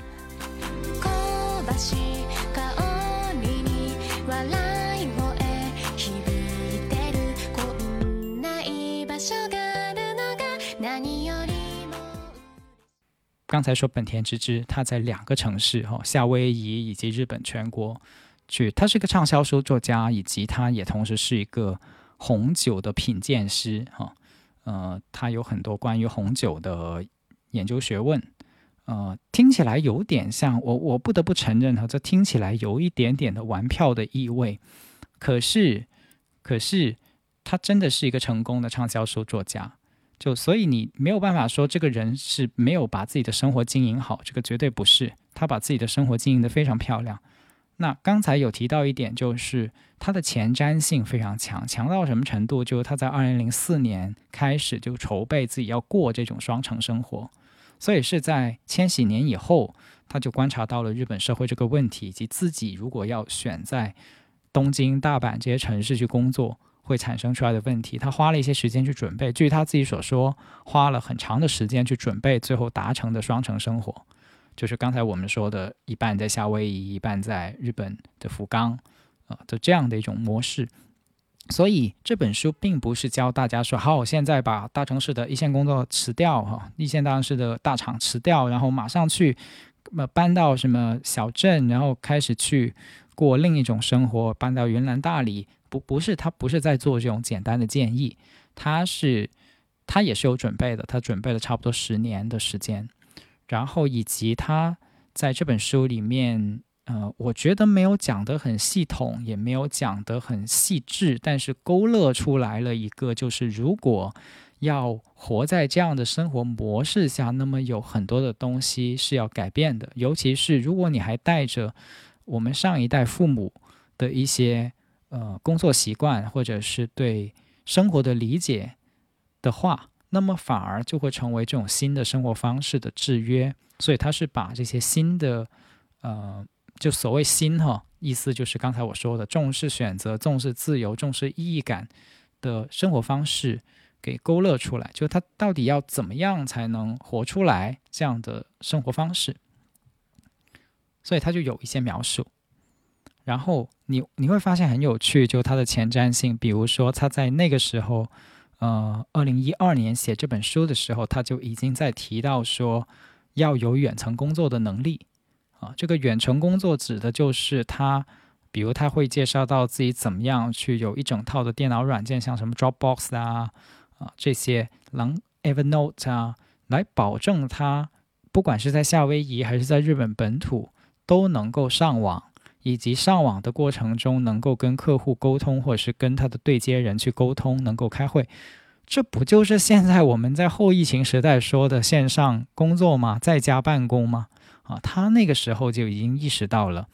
刚才说本田直之他在2个城市夏威夷以及日本全国去，他是一个畅销书作家，以及他也同时是一个红酒的品鉴师他有很多关于红酒的研究学问听起来有点像我不得不承认这听起来有一点点的玩票的意味，可是他真的是一个成功的畅销书作家，所以你没有办法说这个人是没有把自己的生活经营好，这个绝对不是，他把自己的生活经营得非常漂亮。那刚才有提到一点，就是他的前瞻性非常强到什么程度，就是他在2004年开始就筹备自己要过这种双城生活，所以是在千禧年以后，他就观察到了日本社会这个问题，以及自己如果要选在东京、大阪这些城市去工作会产生出来的问题。他花了一些时间去准备，据他自己所说，花了很长的时间去准备最后达成的双城生活，就是刚才我们说的一半在夏威夷，一半在日本的福冈的这样的一种模式。所以这本书并不是教大家说好，现在把大城市的一线工作辞掉一线大城市的大厂辞掉，然后马上去搬到什么小镇，然后开始去过另一种生活，搬到云南大理。不是，他不是在做这种简单的建议，他也是有准备的，他准备了差不多10年的时间。然后以及他在这本书里面我觉得没有讲得很系统，也没有讲得很细致，但是勾勒出来了一个，就是如果要活在这样的生活模式下，那么有很多的东西是要改变的，尤其是如果你还带着我们上一代父母的一些工作习惯或者是对生活的理解的话，那么反而就会成为这种新的生活方式的制约。所以他是把这些新的就所谓新意思就是刚才我说的重视选择、重视自由、重视意义感的生活方式给勾勒出来，就他到底要怎么样才能活出来这样的生活方式，所以他就有一些描述。然后你会发现很有趣，就它的前瞻性，比如说他在那个时候2012年写这本书的时候，他就已经在提到说要有远程工作的能力这个远程工作指的就是他会介绍到自己怎么样去有一整套的电脑软件，像什么 Dropbox 这些 Evernote 来保证他不管是在夏威夷还是在日本本土都能够上网，以及上网的过程中能够跟客户沟通，或者是跟他的对接人去沟通，能够开会。这不就是现在我们在后疫情时代说的线上工作吗？在家办公吗？啊，他那个时候就已经意识到了，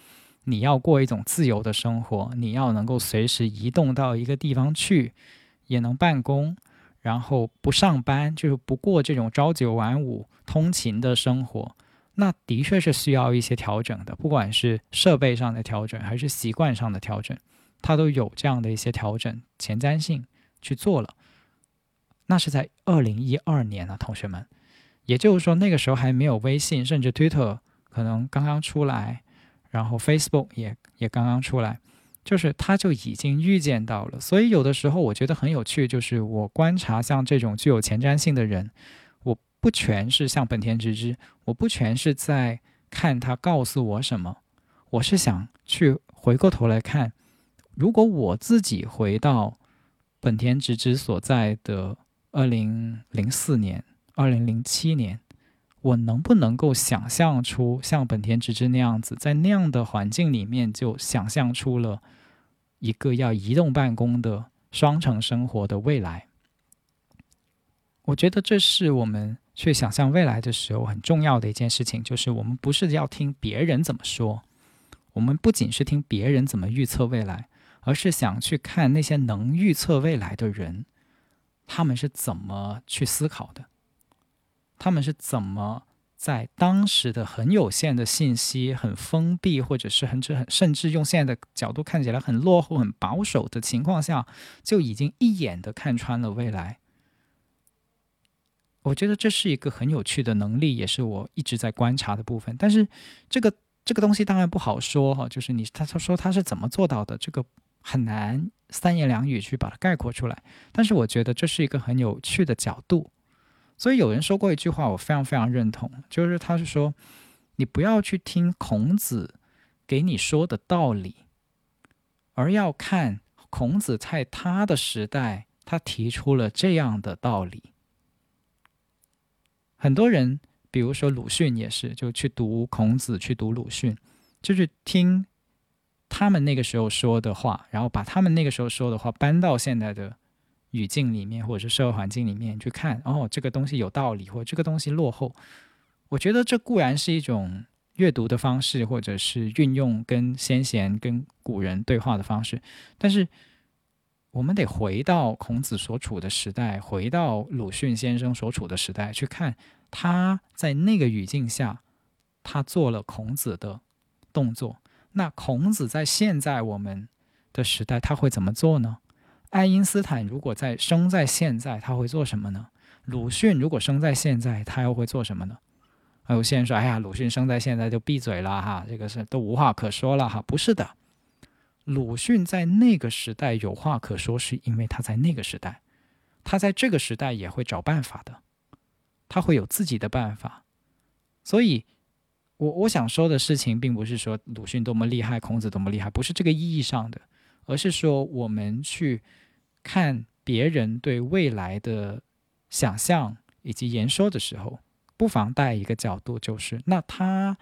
你要过一种自由的生活，你要能够随时移动到一个地方去，也能办公，然后不上班，就是不过这种朝九晚五通勤的生活，那的确是需要一些调整的，不管是设备上的调整还是习惯上的调整，他都有这样的一些调整前瞻性去做了。那是在2012年啊，同学们，也就是说那个时候还没有微信，甚至 Twitter 可能刚刚出来，然后 Facebook 也刚刚出来，就是他就已经预见到了。所以有的时候我觉得很有趣，就是我观察像这种具有前瞻性的人，我不全是像本田直之，我不全是在看他告诉我什么，我是想去回过头来看，如果我自己回到本田直之所在的2004年2007年，我能不能够想象出像本田直之那样子，在那样的环境里面就想象出了一个要移动办公的双城生活的未来。我觉得这是我们去想象未来的时候很重要的一件事情，就是我们不是要听别人怎么说，我们不仅是听别人怎么预测未来，而是想去看那些能预测未来的人，他们是怎么去思考的，他们是怎么在当时的很有限的信息，很封闭，或者是甚至用现在的角度看起来很落后很保守的情况下，就已经一眼的看穿了未来。我觉得这是一个很有趣的能力，也是我一直在观察的部分。但是这个东西当然不好说，就是他说他是怎么做到的，这个很难三言两语去把它概括出来，但是我觉得这是一个很有趣的角度。所以有人说过一句话我非常非常认同，就是他是说，你不要去听孔子给你说的道理，而要看孔子在他的时代他提出了这样的道理。很多人比如说鲁迅也是，就去读孔子去读鲁迅，就是听他们那个时候说的话，然后把他们那个时候说的话搬到现在的语境里面或者是社会环境里面去看，哦，这个东西有道理，或者这个东西落后。我觉得这固然是一种阅读的方式，或者是运用跟先贤跟古人对话的方式，但是我们得回到孔子所处的时代，回到鲁迅先生所处的时代，去看他在那个语境下他做了孔子的动作。那孔子在现在我们的时代他会怎么做呢？爱因斯坦如果生在现在他会做什么呢？鲁迅如果生在现在他又会做什么呢？有些人说，哎呀，鲁迅生在现在就闭嘴了哈，这个是都无话可说了哈。不是的，鲁迅在那个时代有话可说，是因为他在那个时代，他在这个时代也会找办法的，他会有自己的办法。所以我想说的事情并不是说鲁迅多么厉害，孔子多么厉害，不是这个意义上的，而是说我们去看别人对未来的想象以及言说的时候，不妨带一个角度，就是那他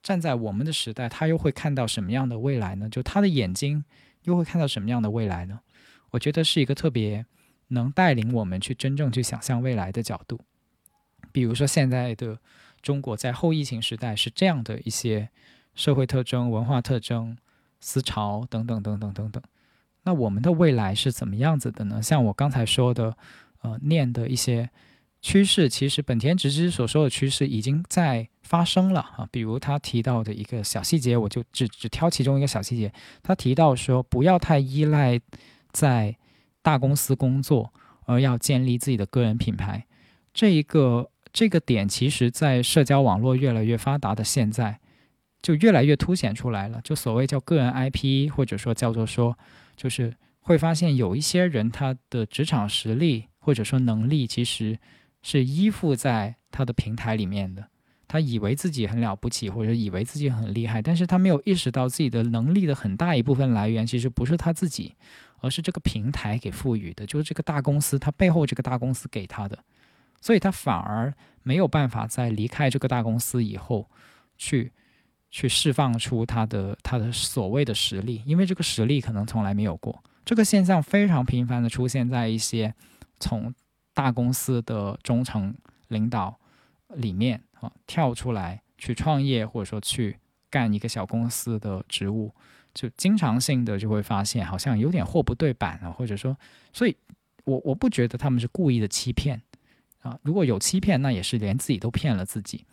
站在我们的时代他又会看到什么样的未来呢？就他的眼睛又会看到什么样的未来呢？我觉得是一个特别能带领我们去真正去想象未来的角度。比如说现在的中国在后疫情时代是这样的一些社会特征、文化特征、思潮等等等等等等，那我们的未来是怎么样子的呢？像我刚才说的念的一些趋势，其实本田直之所说的趋势已经在发生了啊。比如他提到的一个小细节，我就只挑其中一个小细节，他提到说不要太依赖在大公司工作，而要建立自己的个人品牌。这个点其实在社交网络越来越发达的现在就越来越凸显出来了，就所谓叫个人 IP， 或者说叫做说，就是会发现有一些人他的职场实力或者说能力其实是依附在他的平台里面的，他以为自己很了不起或者以为自己很厉害，但是他没有意识到自己的能力的很大一部分来源其实不是他自己，而是这个平台给赋予的，就是这个大公司，他背后这个大公司给他的，所以他反而没有办法在离开这个大公司以后去释放出他的所谓的实力，因为这个实力可能从来没有过。这个现象非常频繁的出现在一些从大公司的中层领导里面，跳出来去创业或者说去干一个小公司的职务，就经常性的就会发现好像有点货不对版啊，或者说，所以我不觉得他们是故意的欺骗啊，如果有欺骗，那也是连自己都骗了自己。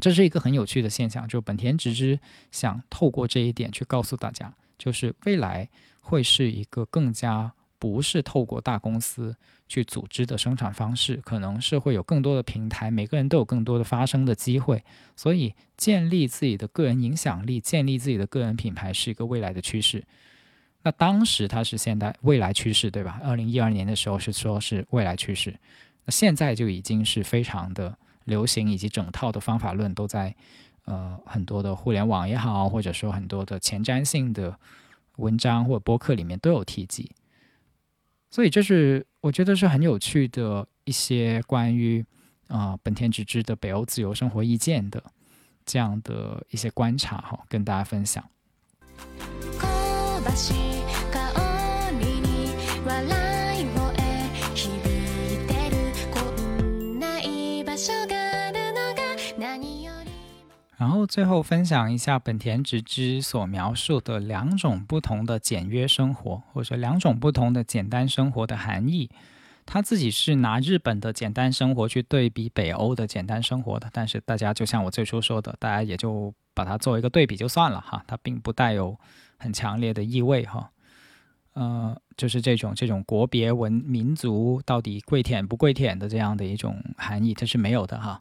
这是一个很有趣的现象，就本田直之想透过这一点去告诉大家，就是未来会是一个更加不是透过大公司去组织的生产方式，可能是会有更多的平台，每个人都有更多的发声的机会，所以建立自己的个人影响力，建立自己的个人品牌是一个未来的趋势。那当时它是现代未来趋势，对吧？2012年的时候是说是未来趋势，那现在就已经是非常的流行，以及整套的方法论都在很多的互联网也好，或者说很多的前瞻性的文章或播客里面都有提及。所以这是我觉得是很有趣的一些关于本田直之的北欧自由生活意见的这样的一些观察，跟大家分享。然后最后分享一下本田直之所描述的两种不同的简约生活，或者两种不同的简单生活的含义。他自己是拿日本的简单生活去对比北欧的简单生活的，但是大家就像我最初说的，大家也就把它做一个对比就算了，它并不带有很强烈的意味。就是这种国别文民族到底跪舔不跪舔的这样的一种含义，这是没有的。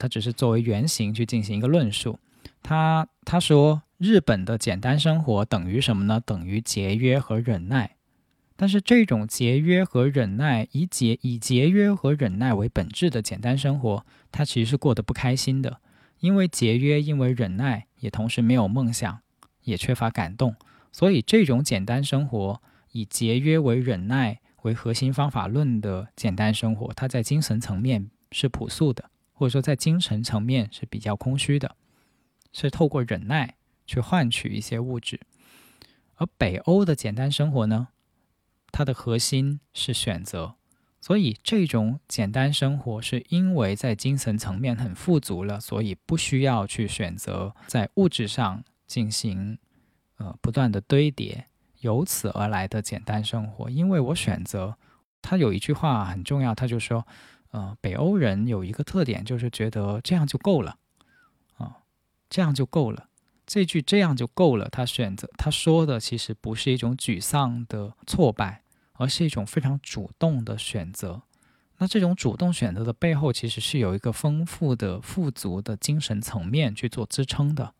它只是作为原型去进行一个论述。他说日本的简单生活等于什么呢？等于节约和忍耐。但是这种节约和忍耐，以节约和忍耐为本质的简单生活，它其实是过得不开心的，因为节约，因为忍耐，也同时没有梦想，也缺乏感动。所以这种简单生活，以节约为忍耐为核心方法论的简单生活，它在精神层面是朴素的，或者说在精神层面是比较空虚的，是透过忍耐去换取一些物质。而北欧的简单生活呢，它的核心是选择，所以这种简单生活是因为在精神层面很富足了，所以不需要去选择在物质上进行不断的堆叠，由此而来的简单生活。因为我选择，他有一句话很重要，他就说北欧人有一个特点，就是觉得这样就够了，这样就够了。这句这样就够了，他说的其实不是一种沮丧的挫败，而是一种非常主动的选择。那这种主动选择的背后，其实是有一个丰富的富足的精神层面去做支撑的，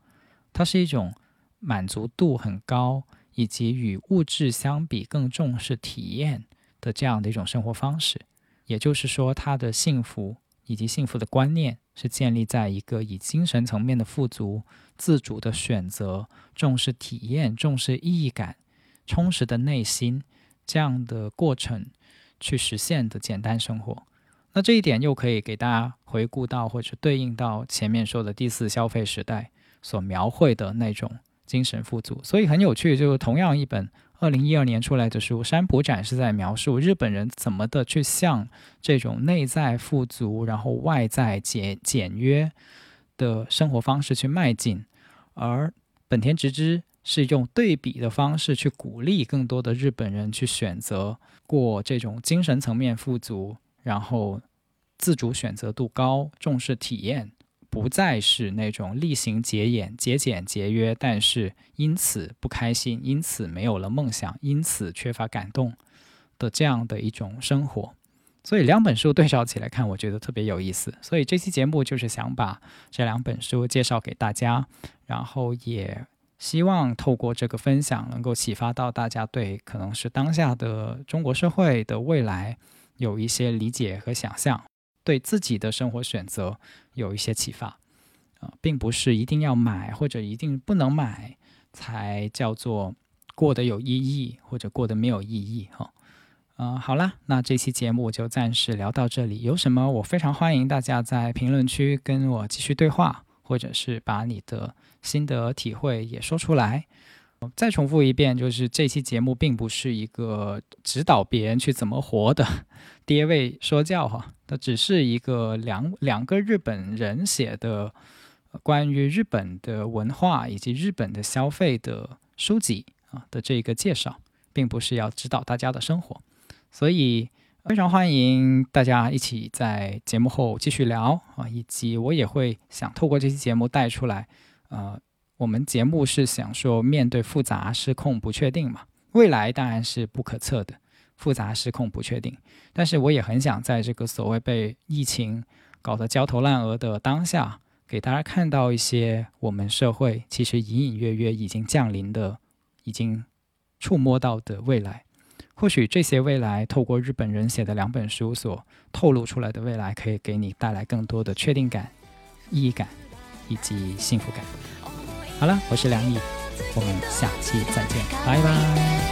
它是一种满足度很高，以及与物质相比更重视体验的这样的一种生活方式。也就是说，他的幸福以及幸福的观念是建立在一个以精神层面的富足、自主的选择、重视体验、重视意义感、充实的内心这样的过程去实现的简单生活。那这一点又可以给大家回顾到，或者对应到前面说的第四消费时代所描绘的那种精神富足。所以很有趣，就是同样一本2012年出来的书，山浦展是在描述日本人怎么的去向这种内在富足，然后外在简约的生活方式去迈进，而本田直之是用对比的方式去鼓励更多的日本人去选择过这种精神层面富足，然后自主选择度高，重视体验，不再是那种厉行节俭节约，但是因此不开心，因此没有了梦想，因此缺乏感动的这样的一种生活。所以两本书对照起来看，我觉得特别有意思。所以这期节目就是想把这两本书介绍给大家，然后也希望透过这个分享能够启发到大家对可能是当下的中国社会的未来有一些理解和想象，对自己的生活选择有一些启发，并不是一定要买或者一定不能买才叫做过得有意义或者过得没有意义。好啦，那这期节目就暂时聊到这里。有什么我非常欢迎大家在评论区跟我继续对话，或者是把你的心得体会也说出来。再重复一遍，就是这期节目并不是一个指导别人去怎么活的爹味说教，它只是一个两个日本人写的关于日本的文化以及日本的消费的书籍的这个介绍，并不是要指导大家的生活。所以非常欢迎大家一起在节目后继续聊，以及我也会想透过这期节目带出来，我们节目是想说面对复杂、失控、不确定嘛，未来当然是不可测的，复杂、失控、不确定，但是我也很想在这个所谓被疫情搞得焦头烂额的当下，给大家看到一些我们社会其实隐隐约约已经降临的、已经触摸到的未来。或许这些未来透过日本人写的两本书所透露出来的未来，可以给你带来更多的确定感、意义感以及幸福感。好了，我是梁毅，我们下期再见，拜拜。